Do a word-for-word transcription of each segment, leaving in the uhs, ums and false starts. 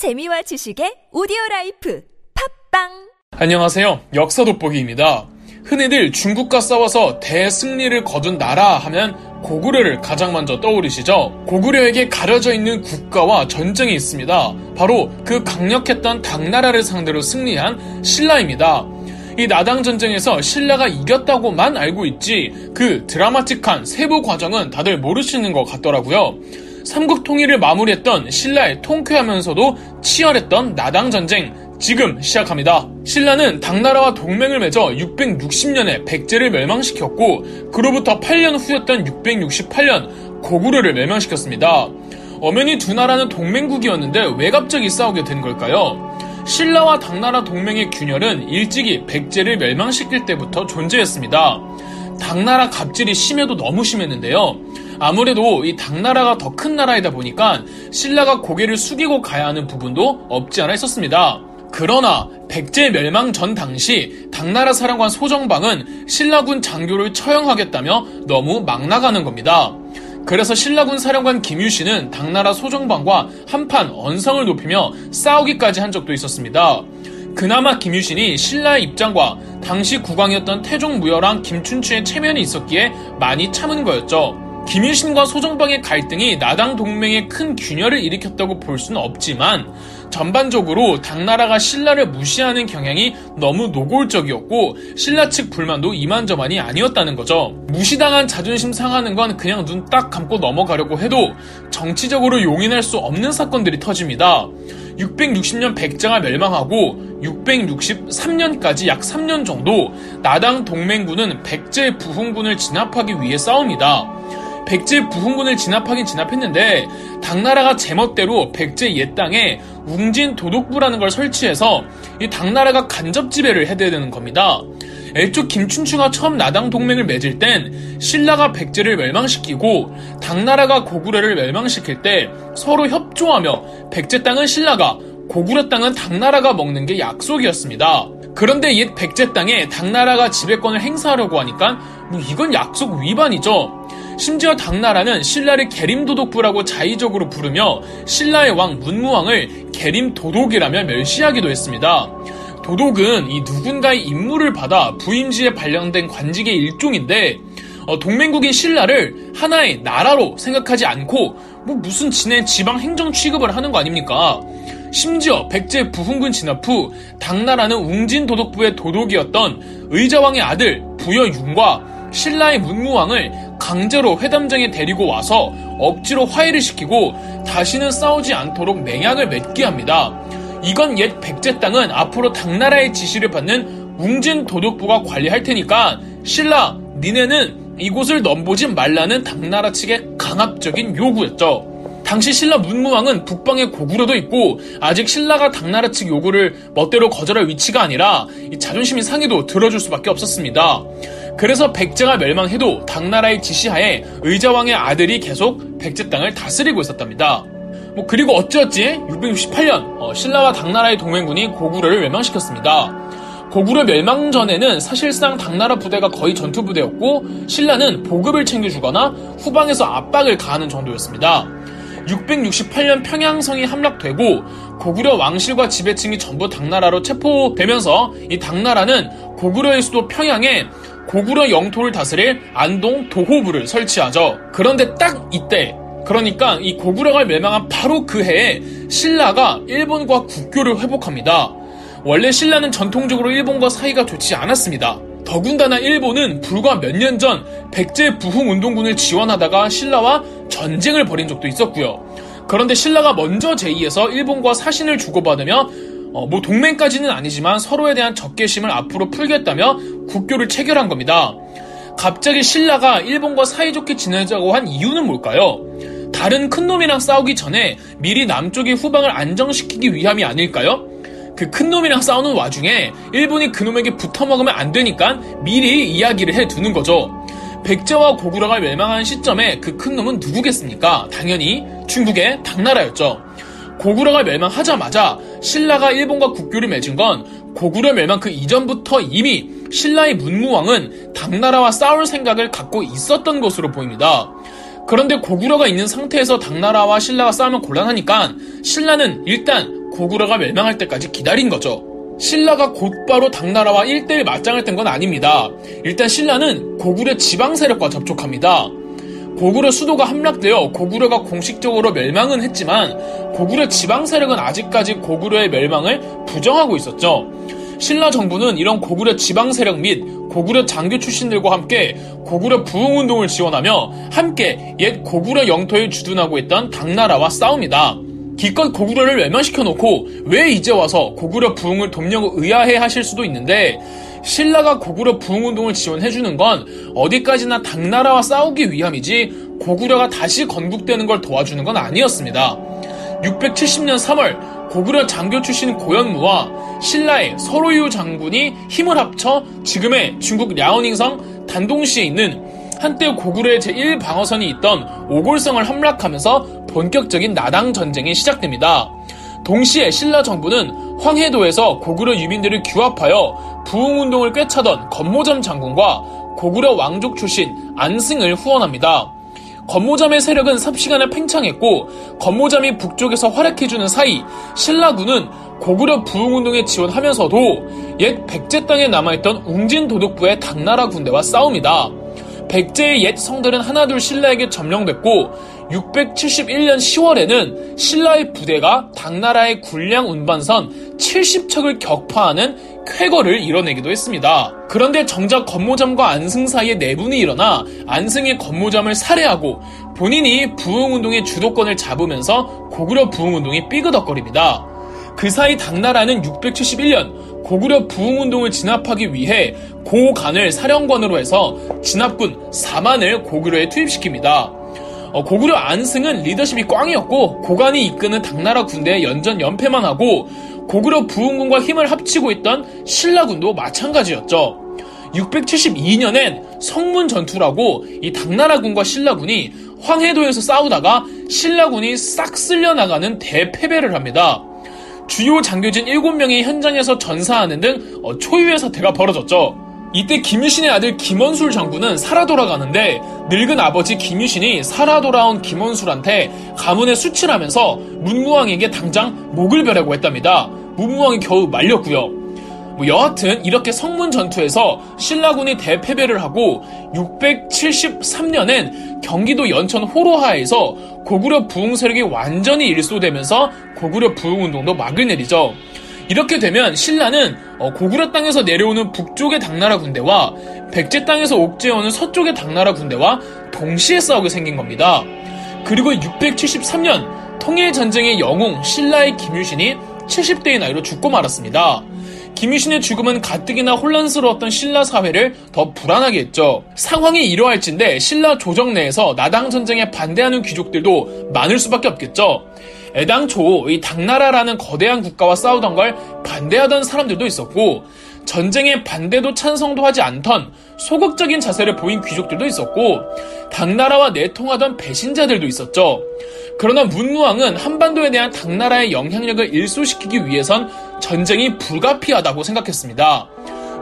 재미와 지식의 오디오라이프 팝빵! 안녕하세요. 역사 돋보기입니다. 흔히들 중국과 싸워서 대승리를 거둔 나라 하면 고구려를 가장 먼저 떠오르시죠. 고구려에게 가려져 있는 국가와 전쟁이 있습니다. 바로 그 강력했던 당나라를 상대로 승리한 신라입니다. 이 나당전쟁에서 신라가 이겼다고만 알고 있지 그 드라마틱한 세부 과정은 다들 모르시는 것 같더라고요. 삼국 통일을 마무리했던 신라의 통쾌하면서도 치열했던 나당전쟁. 지금 시작합니다. 신라는 당나라와 동맹을 맺어 육백육십 년에 백제를 멸망시켰고 그로부터 팔 년 후였던 육백육십팔 년 고구려를 멸망시켰습니다. 엄연히 두 나라는 동맹국이었는데 왜 갑자기 싸우게 된 걸까요? 신라와 당나라 동맹의 균열은 일찍이 백제를 멸망시킬 때부터 존재했습니다. 당나라 갑질이 심해도 너무 심했는데요. 아무래도 이 당나라가 더 큰 나라이다 보니까 신라가 고개를 숙이고 가야 하는 부분도 없지 않아 있었습니다. 그러나 백제 멸망 전 당시 당나라 사령관 소정방은 신라군 장교를 처형하겠다며 너무 막 나가는 겁니다. 그래서 신라군 사령관 김유신은 당나라 소정방과 한판 언성을 높이며 싸우기까지 한 적도 있었습니다. 그나마 김유신이 신라의 입장과 당시 국왕이었던 태종 무열왕 김춘추의 체면이 있었기에 많이 참은 거였죠. 김유신과 소정방의 갈등이 나당 동맹에 큰 균열을 일으켰다고 볼 수는 없지만 전반적으로 당나라가 신라를 무시하는 경향이 너무 노골적이었고 신라 측 불만도 이만저만이 아니었다는 거죠. 무시당한 자존심 상하는 건 그냥 눈 딱 감고 넘어가려고 해도 정치적으로 용인할 수 없는 사건들이 터집니다. 육백육십 년 백제가 멸망하고 육백육십삼 년까지 약 삼 년 정도 나당 동맹군은 백제 부흥군을 진압하기 위해 싸웁니다. 백제 부흥군을 진압하긴 진압했는데 당나라가 제멋대로 백제 옛 땅에 웅진 도독부라는 걸 설치해서 이 당나라가 간접 지배를 해대는 겁니다. 애초 김춘추가 처음 나당 동맹을 맺을 땐 신라가 백제를 멸망시키고 당나라가 고구려를 멸망시킬 때 서로 협조하며 백제 땅은 신라가 고구려 땅은 당나라가 먹는 게 약속이었습니다. 그런데 옛 백제 땅에 당나라가 지배권을 행사하려고 하니까 뭐 이건 약속 위반이죠. 심지어 당나라는 신라를 계림도독부라고 자의적으로 부르며 신라의 왕 문무왕을 계림도독이라며 멸시하기도 했습니다. 도독은 이 누군가의 임무를 받아 부임시에 발령된 관직의 일종인데 어, 동맹국인 신라를 하나의 나라로 생각하지 않고 뭐 무슨 지네 지방 행정 취급을 하는 거 아닙니까? 심지어 백제 부흥군 진압 후 당나라는 웅진도독부의 도독이었던 의자왕의 아들 부여윤과 신라의 문무왕을 강제로 회담장에 데리고 와서 억지로 화해를 시키고 다시는 싸우지 않도록 맹약을 맺게 합니다. 이건 옛 백제 땅은 앞으로 당나라의 지시를 받는 웅진 도독부가 관리할 테니까 신라, 니네는 이곳을 넘보지 말라는 당나라 측의 강압적인 요구였죠. 당시 신라 문무왕은 북방에 고구려도 있고 아직 신라가 당나라 측 요구를 멋대로 거절할 위치가 아니라 이 자존심이 상해도 들어줄 수밖에 없었습니다. 그래서 백제가 멸망해도 당나라의 지시하에 의자왕의 아들이 계속 백제 땅을 다스리고 있었답니다. 뭐 그리고 어찌어찌 육백육십팔 년 어, 신라와 당나라의 동맹군이 고구려를 멸망시켰습니다. 고구려 멸망 전에는 사실상 당나라 부대가 거의 전투부대였고 신라는 보급을 챙겨주거나 후방에서 압박을 가하는 정도였습니다. 육백육십팔 년 평양성이 함락되고 고구려 왕실과 지배층이 전부 당나라로 체포되면서 이 당나라는 고구려의 수도 평양에 고구려 영토를 다스릴 안동 도호부를 설치하죠. 그런데 딱 이때, 그러니까 이 고구려가 멸망한 바로 그 해에 신라가 일본과 국교를 회복합니다. 원래 신라는 전통적으로 일본과 사이가 좋지 않았습니다. 더군다나 일본은 불과 몇 년 전 백제 부흥운동군을 지원하다가 신라와 전쟁을 벌인 적도 있었고요. 그런데 신라가 먼저 제의해서 일본과 사신을 주고받으며 어, 뭐 동맹까지는 아니지만 서로에 대한 적개심을 앞으로 풀겠다며 국교를 체결한 겁니다. 갑자기 신라가 일본과 사이좋게 지내자고 한 이유는 뭘까요? 다른 큰놈이랑 싸우기 전에 미리 남쪽의 후방을 안정시키기 위함이 아닐까요? 그 큰놈이랑 싸우는 와중에 일본이 그놈에게 붙어먹으면 안되니까 미리 이야기를 해두는 거죠. 백제와 고구려가 멸망한 시점에 그 큰놈은 누구겠습니까? 당연히 중국의 당나라였죠. 고구려가 멸망하자마자 신라가 일본과 국교를 맺은 건 고구려 멸망 그 이전부터 이미 신라의 문무왕은 당나라와 싸울 생각을 갖고 있었던 것으로 보입니다. 그런데 고구려가 있는 상태에서 당나라와 신라가 싸우면 곤란하니까 신라는 일단 고구려가 멸망할 때까지 기다린 거죠. 신라가 곧바로 당나라와 일대일 맞짱을 뜬 건 아닙니다. 일단 신라는 고구려 지방세력과 접촉합니다. 고구려 수도가 함락되어 고구려가 공식적으로 멸망은 했지만 고구려 지방세력은 아직까지 고구려의 멸망을 부정하고 있었죠. 신라 정부는 이런 고구려 지방세력 및 고구려 장교 출신들과 함께 고구려 부흥운동을 지원하며 함께 옛 고구려 영토에 주둔하고 있던 당나라와 싸웁니다. 기껏 고구려를 멸망시켜놓고 왜 이제 와서 고구려 부흥을 돕냐고 의아해 하실 수도 있는데, 신라가 고구려 부흥운동을 지원해주는 건 어디까지나 당나라와 싸우기 위함이지 고구려가 다시 건국되는 걸 도와주는 건 아니었습니다. 육백칠십년 삼월 고구려 장교 출신 고현무와 신라의 서로유 장군이 힘을 합쳐 지금의 중국 랴오닝성 단동시에 있는 한때 고구려의 제일 방어선이 있던 오골성을 함락하면서 본격적인 나당전쟁이 시작됩니다. 동시에 신라 정부는 황해도에서 고구려 유민들을 규합하여 부흥운동을 꿰차던 건모점 장군과 고구려 왕족 출신 안승을 후원합니다. 건모점의 세력은 삽시간에 팽창했고 건모점이 북쪽에서 활약해주는 사이 신라군은 고구려 부흥운동에 지원하면서도 옛 백제 땅에 남아있던 웅진 도독부의 당나라 군대와 싸웁니다. 백제의 옛 성들은 하나둘 신라에게 점령됐고 육백칠십일년 시월에는 신라의 부대가 당나라의 군량 운반선 칠십 척을 격파하는 쾌거를 이뤄내기도 했습니다. 그런데 정작 건모점과 안승 사이에 내분이 일어나 안승이 건모점을 살해하고 본인이 부흥운동의 주도권을 잡으면서 고구려 부흥운동이 삐그덕거립니다. 그 사이 당나라는 육백칠십일년 고구려 부흥운동을 진압하기 위해 고간을 사령관으로 해서 진압군 사만을 고구려에 투입시킵니다. 고구려 안승은 리더십이 꽝이었고 고간이 이끄는 당나라 군대의 연전 연패만 하고 고구려 부흥군과 힘을 합치고 있던 신라군도 마찬가지였죠. 육백칠십이년엔 성문 전투라고 이 당나라군과 신라군이 황해도에서 싸우다가 신라군이 싹 쓸려나가는 대패배를 합니다. 주요 장교진 일곱 명이 현장에서 전사하는 등 초유의 사태가 벌어졌죠. 이때 김유신의 아들 김원술 장군은 살아 돌아가는데 늙은 아버지 김유신이 살아 돌아온 김원술한테 가문에 수치라면서 문무왕에게 당장 목을 베라고 했답니다. 문무왕이 겨우 말렸고요. 뭐 여하튼 이렇게 성문 전투에서 신라군이 대패배를 하고 육백칠십삼년엔 경기도 연천 호로하에서 고구려 부흥 세력이 완전히 일소되면서 고구려 부흥 운동도 막을 내리죠. 이렇게 되면 신라는 고구려 땅에서 내려오는 북쪽의 당나라 군대와 백제 땅에서 옥죄어오는 서쪽의 당나라 군대와 동시에 싸우게 생긴 겁니다. 그리고 육백칠십삼년 통일전쟁의 영웅 신라의 김유신이 칠십 대의 나이로 죽고 말았습니다. 김유신의 죽음은 가뜩이나 혼란스러웠던 신라 사회를 더 불안하게 했죠. 상황이 이러할진데 신라 조정 내에서 나당전쟁에 반대하는 귀족들도 많을 수밖에 없겠죠. 애당초 이 당나라라는 거대한 국가와 싸우던 걸 반대하던 사람들도 있었고 전쟁에 반대도 찬성도 하지 않던 소극적인 자세를 보인 귀족들도 있었고 당나라와 내통하던 배신자들도 있었죠. 그러나 문무왕은 한반도에 대한 당나라의 영향력을 일소시키기 위해선 전쟁이 불가피하다고 생각했습니다.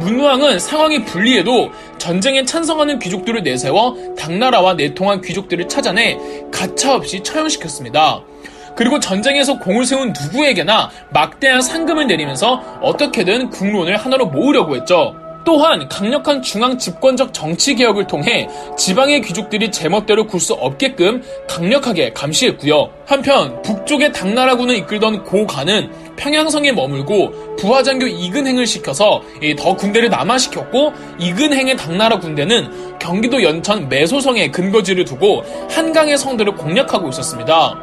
문무왕은 상황이 불리해도 전쟁에 찬성하는 귀족들을 내세워 당나라와 내통한 귀족들을 찾아내 가차없이 처형시켰습니다. 그리고 전쟁에서 공을 세운 누구에게나 막대한 상금을 내리면서 어떻게든 국론을 하나로 모으려고 했죠. 또한 강력한 중앙 집권적 정치개혁을 통해 지방의 귀족들이 제멋대로 굴 수 없게끔 강력하게 감시했고요. 한편 북쪽의 당나라군을 이끌던 고간은 평양성에 머물고 부하장교 이근행을 시켜서 더 군대를 남하시켰고 이근행의 당나라 군대는 경기도 연천 매소성에 근거지를 두고 한강의 성들을 공략하고 있었습니다.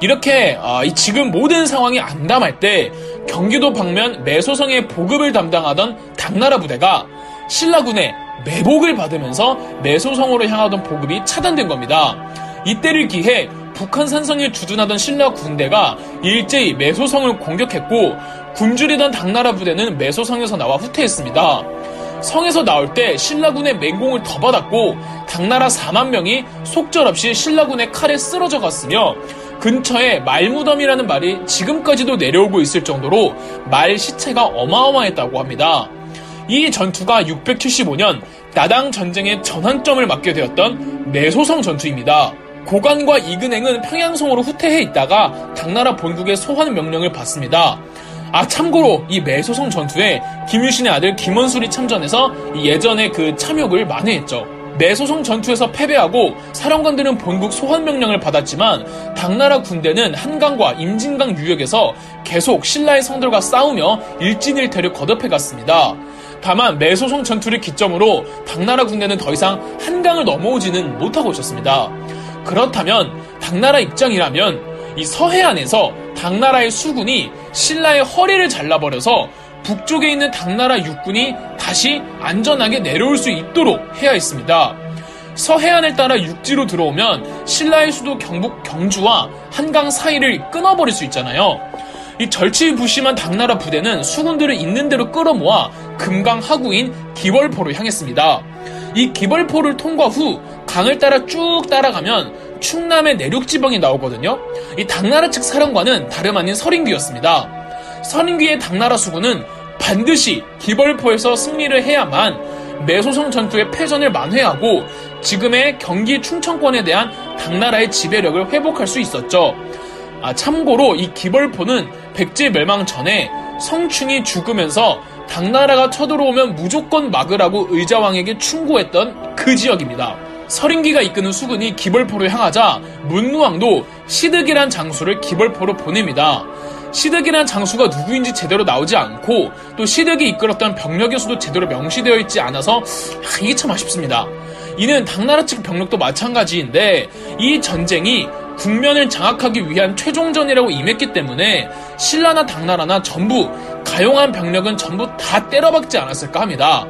이렇게 아, 이 지금 모든 상황이 암담할 때 경기도 방면 매소성의 보급을 담당하던 당나라 부대가 신라군의 매복을 받으면서 매소성으로 향하던 보급이 차단된 겁니다. 이때를 기해 북한 산성에 주둔하던 신라 군대가 일제히 매소성을 공격했고 굶주리던 당나라 부대는 매소성에서 나와 후퇴했습니다. 성에서 나올 때 신라군의 맹공을 더 받았고 당나라 사만 명이 속절없이 신라군의 칼에 쓰러져 갔으며 근처에 말무덤이라는 말이 지금까지도 내려오고 있을 정도로 말 시체가 어마어마했다고 합니다. 이 전투가 육백칠십오년 나당 전쟁의 전환점을 맞게 되었던 매소성 전투입니다. 고관과 이근행은 평양성으로 후퇴해 있다가 당나라 본국의 소환 명령을 받습니다. 아, 참고로 이 매소성 전투에 김유신의 아들 김원술이 참전해서 예전에 그 참욕을 만회했죠. 매소성 전투에서 패배하고 사령관들은 본국 소환 명령을 받았지만 당나라 군대는 한강과 임진강 유역에서 계속 신라의 성들과 싸우며 일진일퇴를 거듭해갔습니다. 다만 매소성 전투를 기점으로 당나라 군대는 더 이상 한강을 넘어오지는 못하고 있었습니다. 그렇다면 당나라 입장이라면 이 서해안에서 당나라의 수군이 신라의 허리를 잘라버려서 북쪽에 있는 당나라 육군이 다시 안전하게 내려올 수 있도록 해야 했습니다. 서해안을 따라 육지로 들어오면 신라의 수도 경북 경주와 한강 사이를 끊어버릴 수 있잖아요. 이 절치부심한 당나라 부대는 수군들을 있는 대로 끌어모아 금강 하구인 기월포로 향했습니다. 이 기월포를 통과 후 강을 따라 쭉 따라가면 충남의 내륙지방이 나오거든요. 이 당나라 측 사령관은 다름 아닌 서린귀였습니다. 서린귀의 당나라 수군은 반드시 기벌포에서 승리를 해야만 매소성 전투의 패전을 만회하고 지금의 경기 충청권에 대한 당나라의 지배력을 회복할 수 있었죠. 아, 참고로 이 기벌포는 백제 멸망 전에 성충이 죽으면서 당나라가 쳐들어오면 무조건 막으라고 의자왕에게 충고했던 그 지역입니다. 서린기가 이끄는 수군이 기벌포로 향하자 문무왕도 시득이란 장수를 기벌포로 보냅니다. 시득이란 장수가 누구인지 제대로 나오지 않고 또 시득이 이끌었던 병력의 수도 제대로 명시되어 있지 않아서 아, 이게 참 아쉽습니다. 이는 당나라 측 병력도 마찬가지인데 이 전쟁이 국면을 장악하기 위한 최종전이라고 임했기 때문에 신라나 당나라나 전부 가용한 병력은 전부 다 때려박지 않았을까 합니다.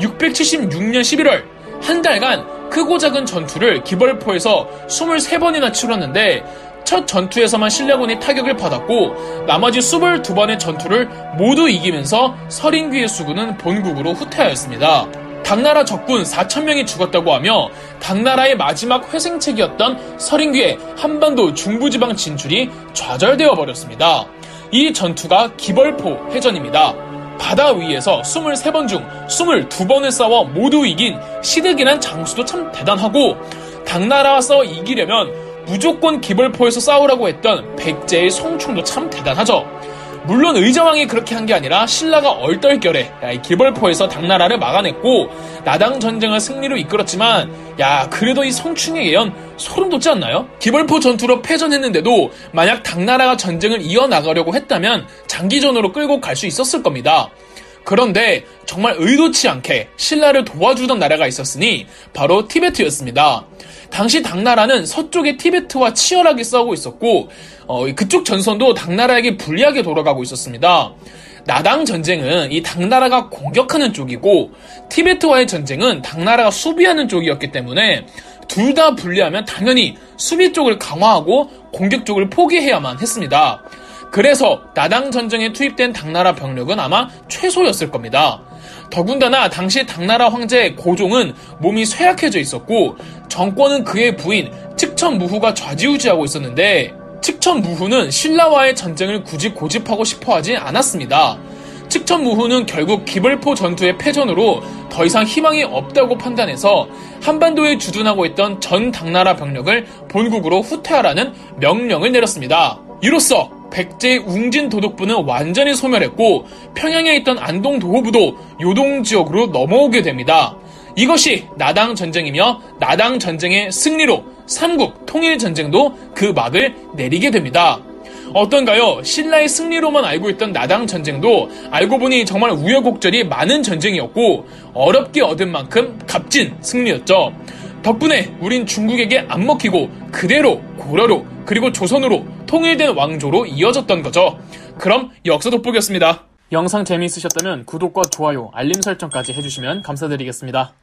육백칠십육년 십일월 한 달간 크고 작은 전투를 기벌포에서 스물세 번이나 치렀는데 첫 전투에서만 신라군이 타격을 받았고 나머지 스물두 번의 전투를 모두 이기면서 서린귀의 수군은 본국으로 후퇴하였습니다. 당나라 적군 사천 명이 죽었다고 하며 당나라의 마지막 회생책이었던 서린귀의 한반도 중부지방 진출이 좌절되어 버렸습니다. 이 전투가 기벌포 해전입니다. 바다 위에서 스물세 번 중 스물두 번을 싸워 모두 이긴 시득이란 장수도 참 대단하고 당나라와 싸워 이기려면 무조건 기벌포에서 싸우라고 했던 백제의 성충도 참 대단하죠. 물론 의자왕이 그렇게 한 게 아니라 신라가 얼떨결에 야, 기벌포에서 당나라를 막아냈고 나당전쟁을 승리로 이끌었지만 야 그래도 이 성충의 예언 소름 돋지 않나요? 기벌포 전투로 패전했는데도 만약 당나라가 전쟁을 이어나가려고 했다면 장기전으로 끌고 갈 수 있었을 겁니다. 그런데 정말 의도치 않게 신라를 도와주던 나라가 있었으니 바로 티베트였습니다. 당시 당나라는 서쪽의 티베트와 치열하게 싸우고 있었고 어, 그쪽 전선도 당나라에게 불리하게 돌아가고 있었습니다. 나당 전쟁은 이 당나라가 공격하는 쪽이고 티베트와의 전쟁은 당나라가 수비하는 쪽이었기 때문에 둘 다 불리하면 당연히 수비 쪽을 강화하고 공격 쪽을 포기해야만 했습니다. 그래서 나당 전쟁에 투입된 당나라 병력은 아마 최소였을 겁니다. 더군다나 당시 당나라 황제 고종은 몸이 쇠약해져 있었고 정권은 그의 부인 측천무후가 좌지우지하고 있었는데 측천무후는 신라와의 전쟁을 굳이 고집하고 싶어하지 않았습니다. 측천무후는 결국 기벌포 전투의 패전으로 더 이상 희망이 없다고 판단해서 한반도에 주둔하고 있던 전 당나라 병력을 본국으로 후퇴하라는 명령을 내렸습니다. 이로써 백제의 웅진도독부는 완전히 소멸했고 평양에 있던 안동도호부도 요동지역으로 넘어오게 됩니다. 이것이 나당전쟁이며 나당전쟁의 승리로 삼국 통일전쟁도 그 막을 내리게 됩니다. 어떤가요? 신라의 승리로만 알고 있던 나당전쟁도 알고 보니 정말 우여곡절이 많은 전쟁이었고 어렵게 얻은 만큼 값진 승리였죠. 덕분에 우린 중국에게 안 먹히고 그대로 고려로 그리고 조선으로 통일된 왕조로 이어졌던 거죠. 그럼 역사 돋보기였습니다. 영상 재미있으셨다면 구독과 좋아요, 알림 설정까지 해주시면 감사드리겠습니다.